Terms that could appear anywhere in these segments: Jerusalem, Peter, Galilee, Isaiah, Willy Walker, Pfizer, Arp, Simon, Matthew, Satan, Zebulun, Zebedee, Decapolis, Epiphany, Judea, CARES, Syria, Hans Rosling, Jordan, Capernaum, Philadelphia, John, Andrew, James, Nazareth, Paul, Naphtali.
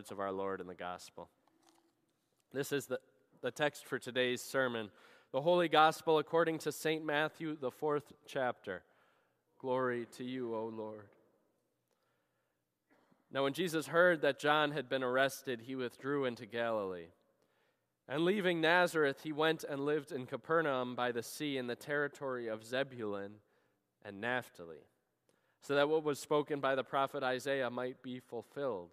words of our Lord in the gospel. This is the text for today's sermon. The Holy Gospel according to St. Matthew, the 4th chapter. Glory to you, O Lord. Now when Jesus heard that John had been arrested, he withdrew into Galilee. And leaving Nazareth, he went and lived in Capernaum by the sea in the territory of Zebulun and Naphtali, so that what was spoken by the prophet Isaiah might be fulfilled.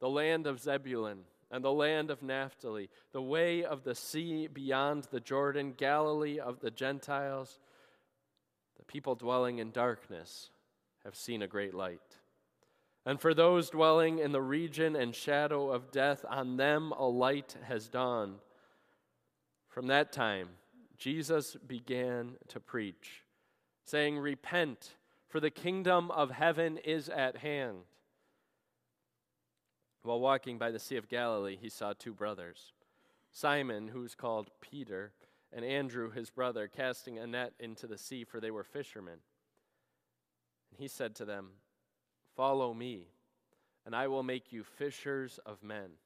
The land of Zebulun and the land of Naphtali, the way of the sea beyond the Jordan, Galilee of the Gentiles, the people dwelling in darkness have seen a great light. And for those dwelling in the region and shadow of death, on them a light has dawned. From that time, Jesus began to preach, saying, "Repent, for the kingdom of heaven is at hand." While walking by the Sea of Galilee, he saw two brothers, Simon, who is called Peter, and Andrew, his brother, casting a net into the sea, for they were fishermen. And he said to them, "Follow me, and I will make you fishers of men."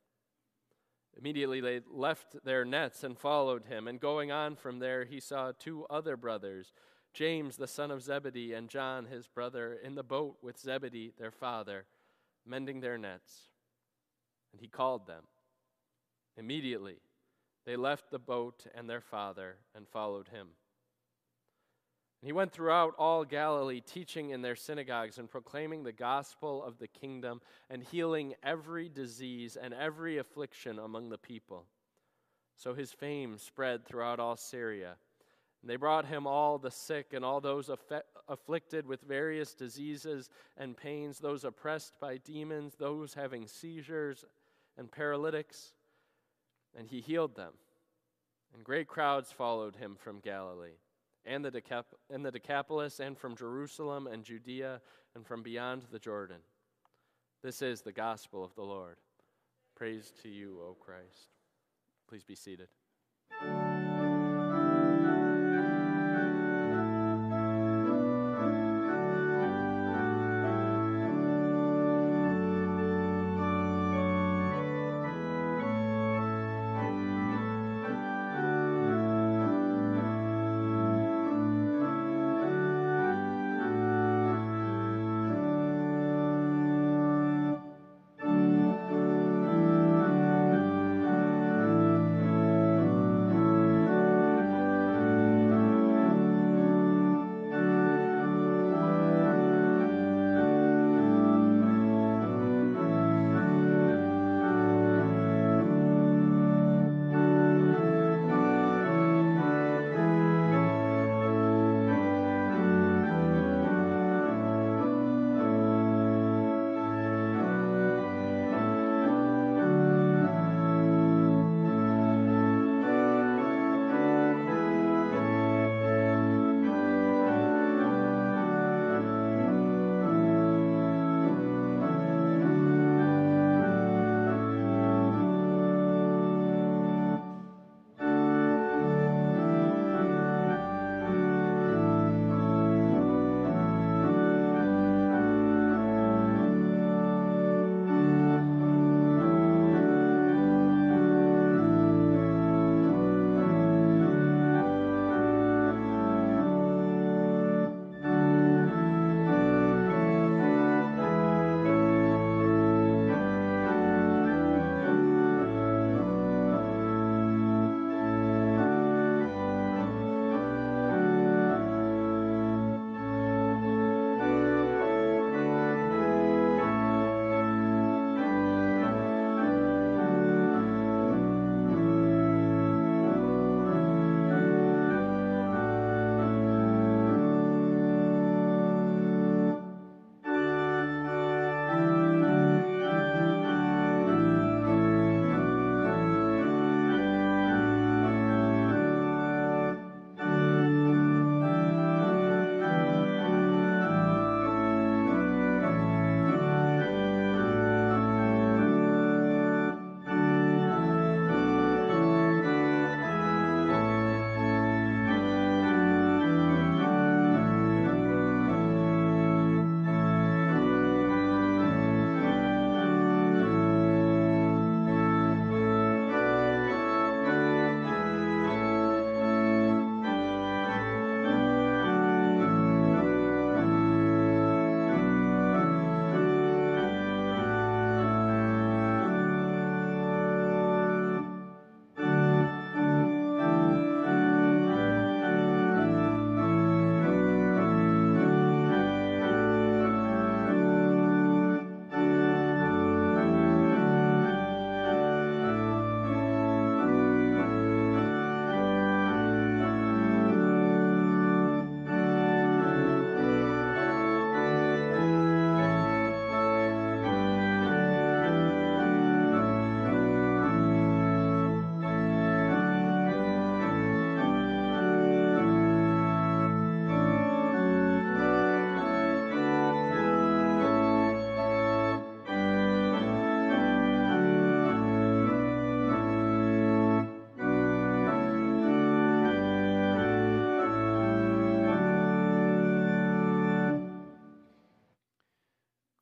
Immediately they left their nets and followed him, and going on from there he saw two other brothers, James the son of Zebedee and John his brother, in the boat with Zebedee their father, mending their nets. And he called them. Immediately they left the boat and their father and followed him. And he went throughout all Galilee, teaching in their synagogues and proclaiming the gospel of the kingdom and healing every disease and every affliction among the people. So his fame spread throughout all Syria. And they brought him all the sick and all those afflicted with various diseases and pains, those oppressed by demons, those having seizures and paralytics, and he healed them. And great crowds followed him from Galilee and the Decapolis, and from Jerusalem and Judea, and from beyond the Jordan. This is the gospel of the Lord. Praise to you, O Christ. Please be seated.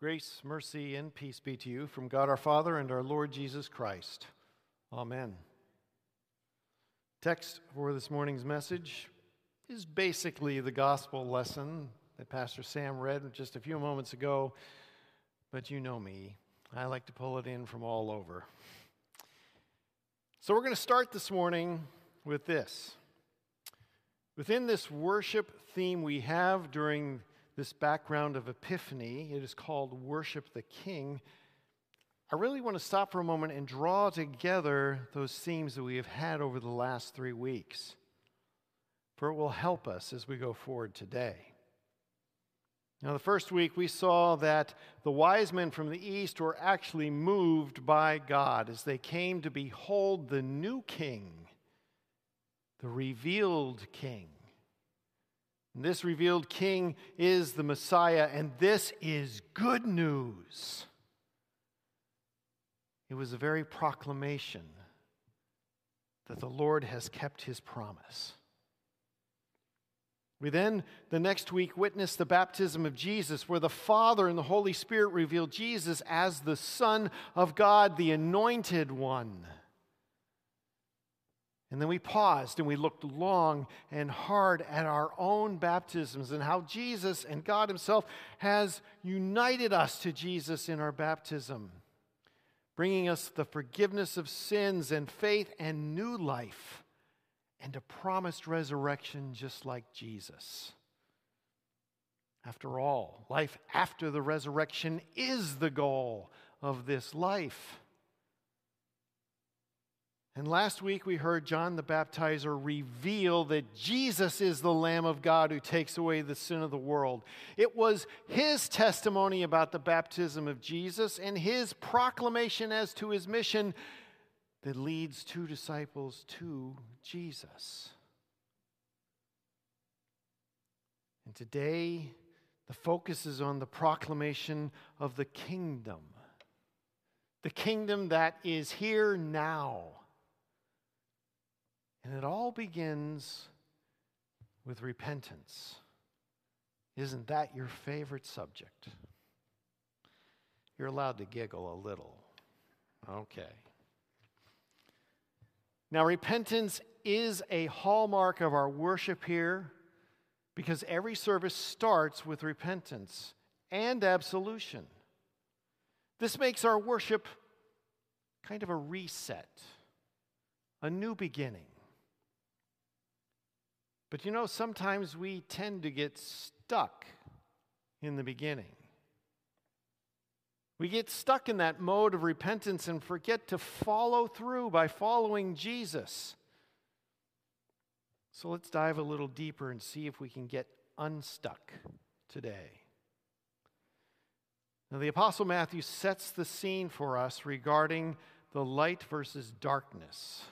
Grace, mercy, and peace be to you from God our Father and our Lord Jesus Christ. Amen. Text for this morning's message is basically the gospel lesson that Pastor Sam read just a few moments ago, but you know me. I like to pull it in from all over. So we're going to start this morning with this. Within this worship theme we have during this background of Epiphany, it is called Worship the King. I really want to stop for a moment and draw together those themes that we have had over the last 3 weeks, for it will help us as we go forward today. Now, the first week we saw that the wise men from the east were actually moved by God as they came to behold the new king, the revealed king. This revealed king is the Messiah, and this is good news. It was a very proclamation that the Lord has kept his promise. We then, the next week, witnessed the baptism of Jesus, where the Father and the Holy Spirit revealed Jesus as the Son of God, the Anointed One. And then we paused and we looked long and hard at our own baptisms and how Jesus and God himself has united us to Jesus in our baptism, bringing us the forgiveness of sins and faith and new life and a promised resurrection just like Jesus. After all, life after the resurrection is the goal of this life. And last week we heard John the Baptizer reveal that Jesus is the Lamb of God who takes away the sin of the world. It was his testimony about the baptism of Jesus and his proclamation as to his mission that leads two disciples to Jesus. And today the focus is on the proclamation of the kingdom that is here now. And it all begins with repentance. Isn't that your favorite subject? You're allowed to giggle a little. Okay. Now, repentance is a hallmark of our worship here because every service starts with repentance and absolution. This makes our worship kind of a reset, a new beginning. But you know, sometimes we tend to get stuck in the beginning. We get stuck in that mode of repentance and forget to follow through by following Jesus. So let's dive a little deeper and see if we can get unstuck today. Now, the Apostle Matthew sets the scene for us regarding the light versus darkness,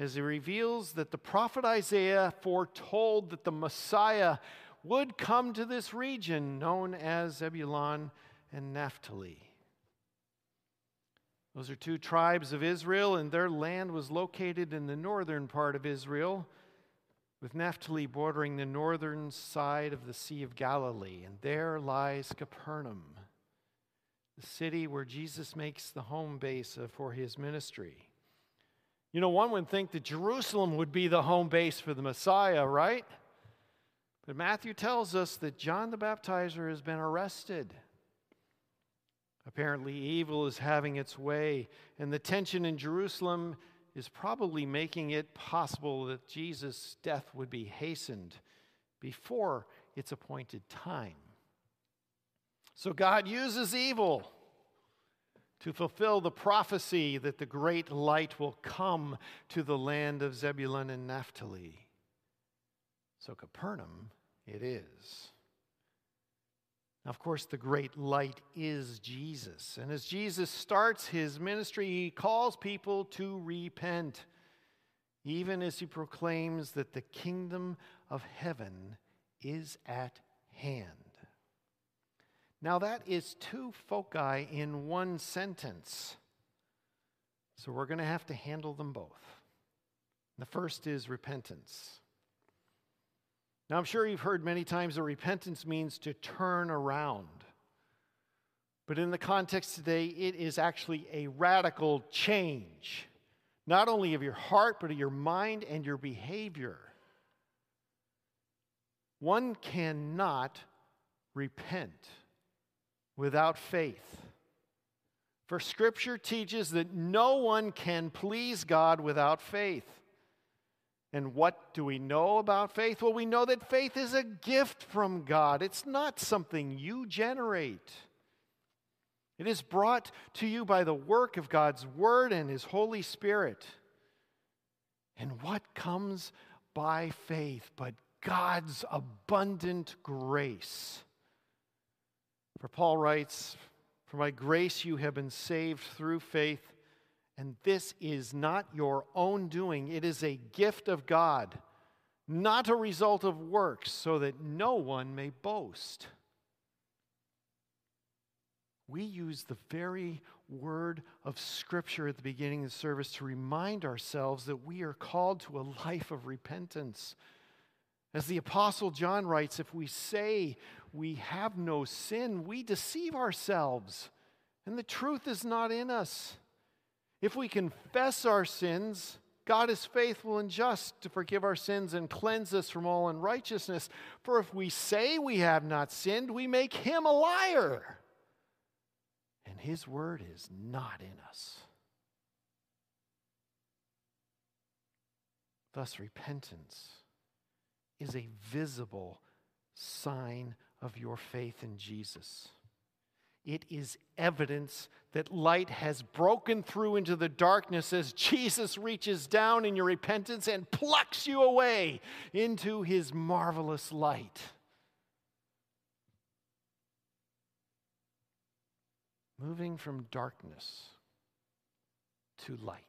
as he reveals that the prophet Isaiah foretold that the Messiah would come to this region known as Zebulun and Naphtali. Those are two tribes of Israel, and their land was located in the northern part of Israel, with Naphtali bordering the northern side of the Sea of Galilee. And there lies Capernaum, the city where Jesus makes the home base for his ministry. You know, one would think that Jerusalem would be the home base for the Messiah, right? But Matthew tells us that John the Baptizer has been arrested. Apparently, evil is having its way, and the tension in Jerusalem is probably making it possible that Jesus' death would be hastened before its appointed time. So God uses evil to fulfill the prophecy that the great light will come to the land of Zebulun and Naphtali. So Capernaum it is. Now, of course, the great light is Jesus. And as Jesus starts his ministry, he calls people to repent, even as he proclaims that the kingdom of heaven is at hand. Now, that is two foci in one sentence, so we're going to have to handle them both. The first is repentance. Now, I'm sure you've heard many times that repentance means to turn around. But in the context today, it is actually a radical change, not only of your heart, but of your mind and your behavior. One cannot repent without faith. For Scripture teaches that no one can please God without faith. And what do we know about faith? Well, we know that faith is a gift from God. It's not something you generate. It is brought to you by the work of God's Word and His Holy Spirit. And what comes by faith but God's abundant grace? For Paul writes, "For by grace you have been saved through faith, and this is not your own doing. It is a gift of God, not a result of works, so that no one may boast." We use the very word of Scripture at the beginning of the service to remind ourselves that we are called to a life of repentance. As the Apostle John writes, if we say we have no sin, we deceive ourselves, and the truth is not in us. If we confess our sins, God is faithful and just to forgive our sins and cleanse us from all unrighteousness. For if we say we have not sinned, we make him a liar, and his word is not in us. Thus, repentance is a visible sign of your faith in Jesus. It is evidence that light has broken through into the darkness as Jesus reaches down in your repentance and plucks you away into his marvelous light. Moving from darkness to light.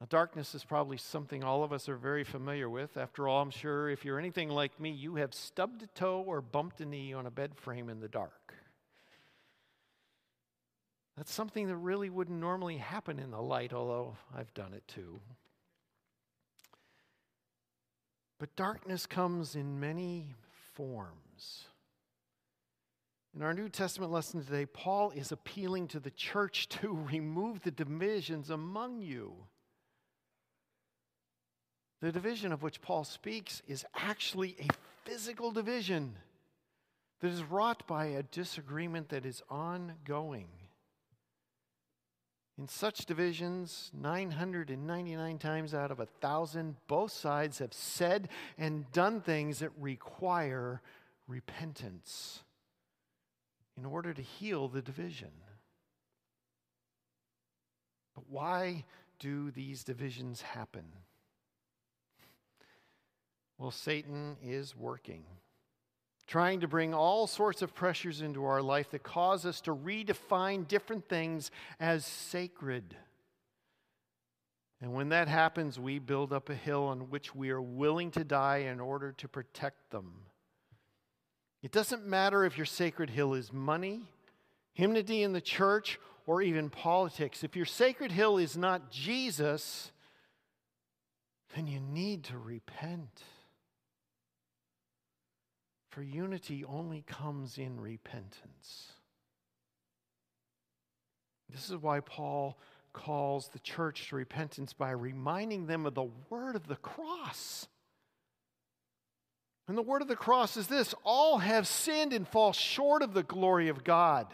Now, darkness is probably something all of us are very familiar with. After all, I'm sure if you're anything like me, you have stubbed a toe or bumped a knee on a bed frame in the dark. That's something that really wouldn't normally happen in the light, although I've done it too. But darkness comes in many forms. In our New Testament lesson today, Paul is appealing to the church to remove the divisions among you. The division of which Paul speaks is actually a physical division that is wrought by a disagreement that is ongoing. In such divisions, 999 times out of 1,000, both sides have said and done things that require repentance in order to heal the division. But why do these divisions happen? Well, Satan is working, trying to bring all sorts of pressures into our life that cause us to redefine different things as sacred. And when that happens, we build up a hill on which we are willing to die in order to protect them. It doesn't matter if your sacred hill is money, hymnody in the church, or even politics. If your sacred hill is not Jesus, then you need to repent. For unity only comes in repentance. This is why Paul calls the church to repentance by reminding them of the word of the cross. And the word of the cross is this: all have sinned and fall short of the glory of God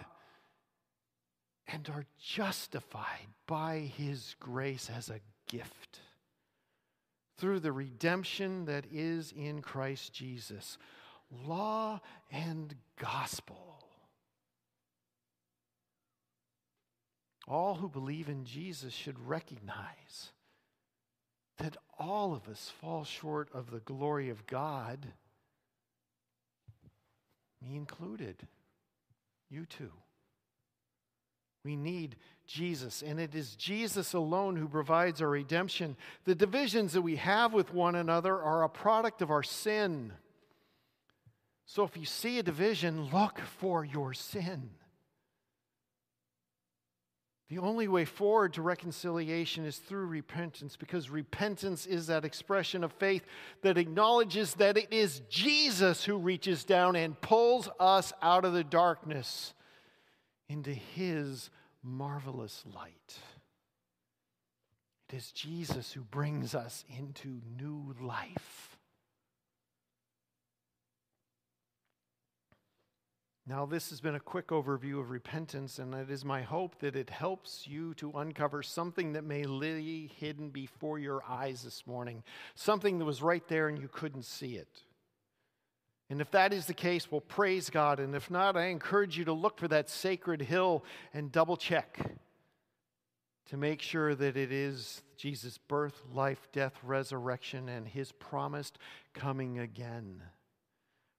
and are justified by his grace as a gift through the redemption that is in Christ Jesus. Law and gospel. All who believe in Jesus should recognize that all of us fall short of the glory of God, me included, you too. We need Jesus, and it is Jesus alone who provides our redemption. The divisions that we have with one another are a product of our sin. So if you see a division, look for your sin. The only way forward to reconciliation is through repentance, because repentance is that expression of faith that acknowledges that it is Jesus who reaches down and pulls us out of the darkness into His marvelous light. It is Jesus who brings us into new life. Now, this has been a quick overview of repentance, and it is my hope that it helps you to uncover something that may lay hidden before your eyes this morning, something that was right there and you couldn't see it. And if that is the case, well, praise God. And if not, I encourage you to look for that sacred hill and double-check to make sure that it is Jesus' birth, life, death, resurrection, and His promised coming again.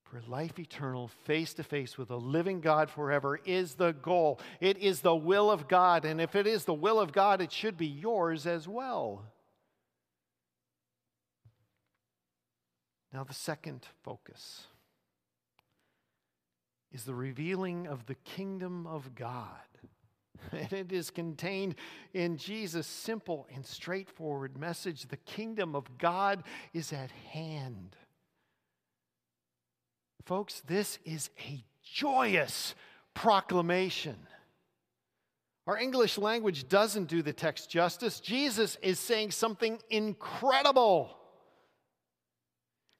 For life eternal, face-to-face with a living God forever is the goal. It is the will of God. And if it is the will of God, it should be yours as well. Now, the second focus is the revealing of the kingdom of God. And it is contained in Jesus' simple and straightforward message. The kingdom of God is at hand. Folks, this is a joyous proclamation. Our English language doesn't do the text justice. Jesus is saying something incredible.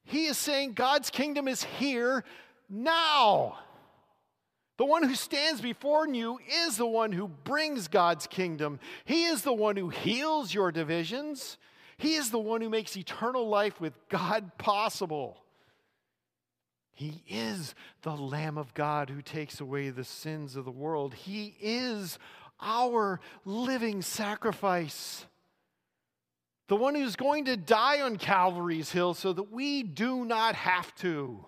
He is saying God's kingdom is here now. The one who stands before you is the one who brings God's kingdom. He is the one who heals your divisions. He is the one who makes eternal life with God possible. He is the Lamb of God who takes away the sins of the world. He is our living sacrifice. The one who's going to die on Calvary's hill so that we do not have to.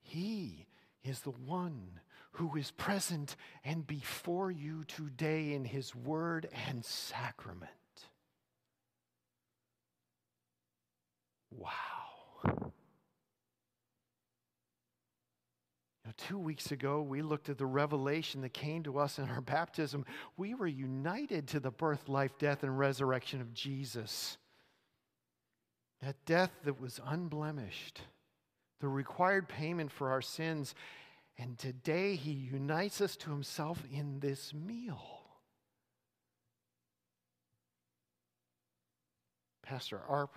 He is the one who is present and before you today in His word and sacrament. Wow. 2 weeks ago, we looked at the revelation that came to us in our baptism. We were united to the birth, life, death, and resurrection of Jesus. That death that was unblemished, the required payment for our sins. And today, He unites us to Himself in this meal. Pastor Arp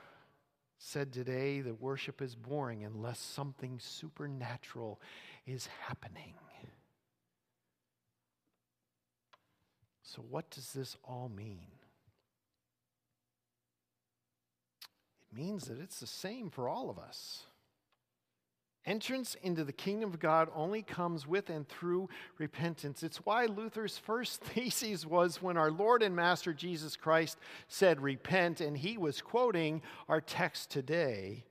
said today that worship is boring unless something supernatural is happening. So what does this all mean? It means that it's the same for all of us. Entrance into the kingdom of God only comes with and through repentance. It's why Luther's first thesis was when our Lord and Master Jesus Christ said, "Repent," and he was quoting our text today,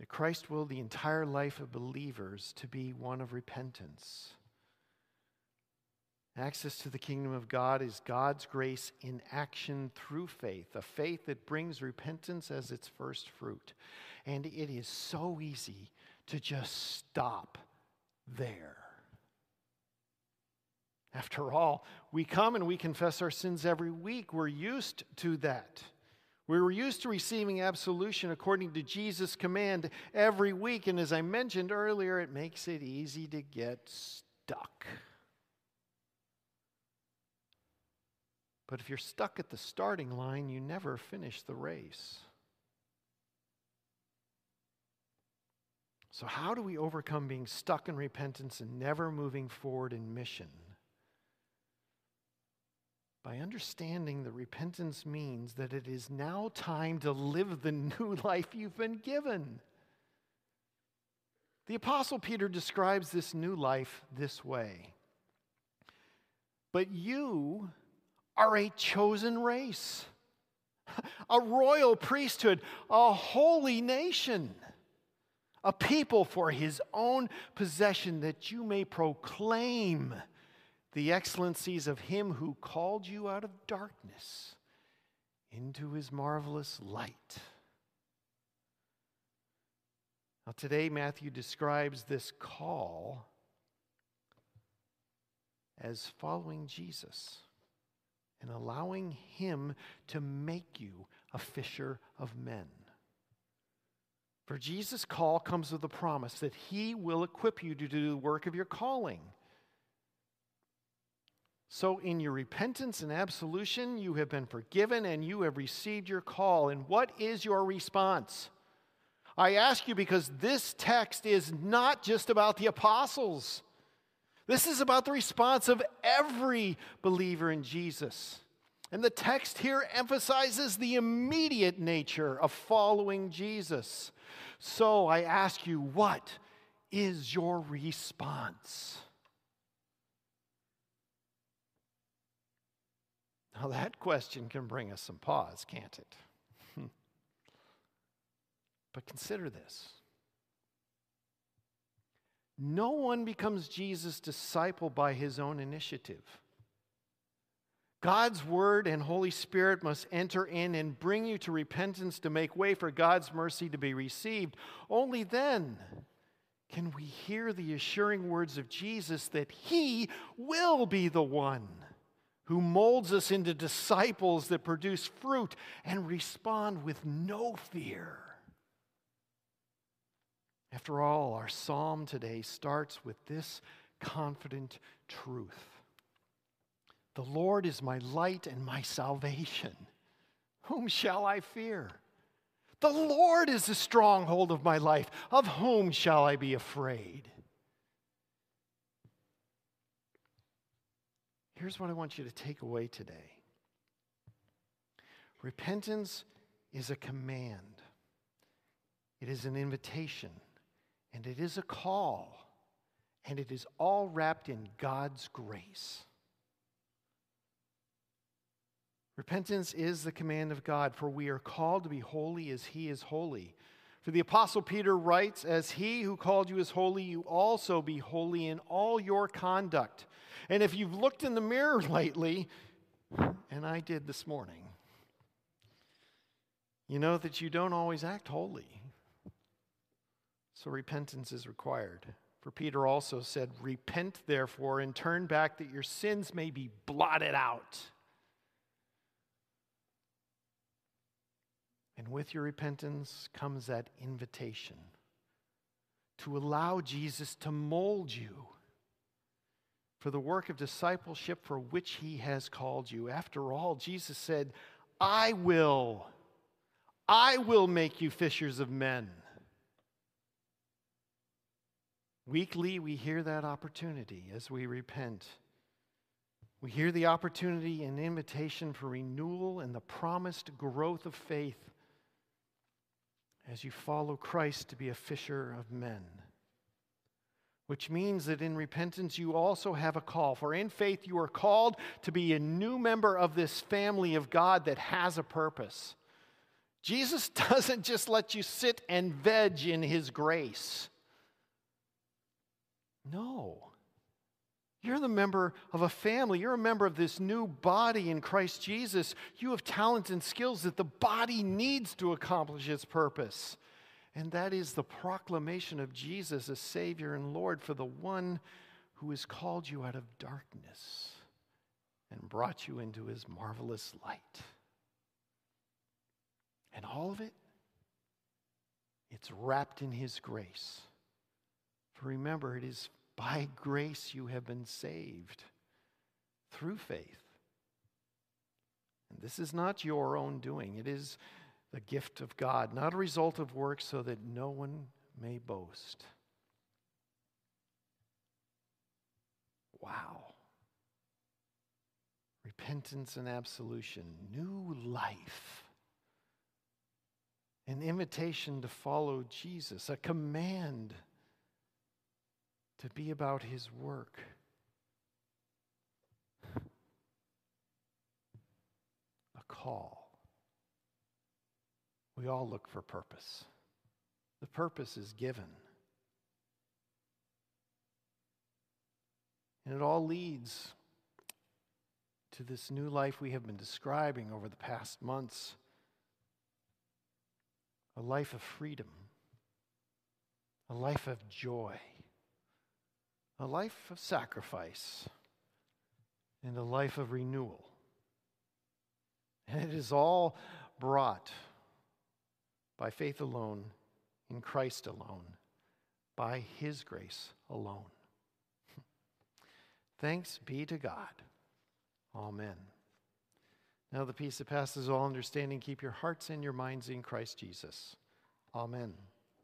that Christ willed the entire life of believers to be one of repentance. Access to the kingdom of God is God's grace in action through faith, a faith that brings repentance as its first fruit. And it is so easy to just stop there. After all, we come and we confess our sins every week. We're used to that. We were used to receiving absolution according to Jesus' command every week. And as I mentioned earlier, it makes it easy to get stuck. But if you're stuck at the starting line, you never finish the race. So how do we overcome being stuck in repentance and never moving forward in mission? By understanding that repentance means that it is now time to live the new life you've been given. The Apostle Peter describes this new life this way. But you are a chosen race, a royal priesthood, a holy nation, a people for His own possession, that you may proclaim the excellencies of Him who called you out of darkness into His marvelous light. Now today, Matthew describes this call as following Jesus and allowing him to make you a fisher of men. For Jesus' call comes with the promise that he will equip you to do the work of your calling. So in your repentance and absolution, you have been forgiven and you have received your call. And what is your response? I ask you because this text is not just about the apostles. This is about the response of every believer in Jesus. And the text here emphasizes the immediate nature of following Jesus. So I ask you, what is your response? Now that question can bring us some pause, can't it? But consider this. No one becomes Jesus' disciple by his own initiative. God's Word and Holy Spirit must enter in and bring you to repentance to make way for God's mercy to be received. Only then can we hear the assuring words of Jesus that he will be the one who molds us into disciples that produce fruit and respond with no fear. After all, our psalm today starts with this confident truth. The Lord is my light and my salvation. Whom shall I fear? The Lord is the stronghold of my life. Of whom shall I be afraid? Here's what I want you to take away today. Repentance is a command. It is an invitation. And it is a call. And it is all wrapped in God's grace. Repentance is the command of God, for we are called to be holy as he is holy. For the Apostle Peter writes, as he who called you is holy, you also be holy in all your conduct. And if you've looked in the mirror lately, and I did this morning, you know that you don't always act holy. So repentance is required. For Peter also said, repent therefore and turn back that your sins may be blotted out. And with your repentance comes that invitation to allow Jesus to mold you for the work of discipleship for which he has called you. After all, Jesus said, I will make you fishers of men. Weekly, we hear that opportunity as we repent. We hear the opportunity and invitation for renewal and the promised growth of faith. As you follow Christ to be a fisher of men. Which means that in repentance you also have a call. For in faith you are called to be a new member of this family of God that has a purpose. Jesus doesn't just let you sit and veg in his grace. No. You're the member of a family. You're a member of this new body in Christ Jesus. You have talents and skills that the body needs to accomplish its purpose. And that is the proclamation of Jesus as Savior and Lord for the one who has called you out of darkness and brought you into his marvelous light. And all of it, it's wrapped in his grace. For remember, it is by grace you have been saved through faith. And this is not your own doing. It is the gift of God, not a result of works, so that no one may boast. Wow. Repentance and absolution, new life. An invitation to follow Jesus, a command to be about his work. A call. We all look for purpose. The purpose is given. And it all leads to this new life we have been describing over the past months. A life of freedom. A life of joy. A life of sacrifice, and a life of renewal. And it is all brought by faith alone, in Christ alone, by His grace alone. Thanks be to God. Amen. Now the peace that passes all understanding, keep your hearts and your minds in Christ Jesus. Amen.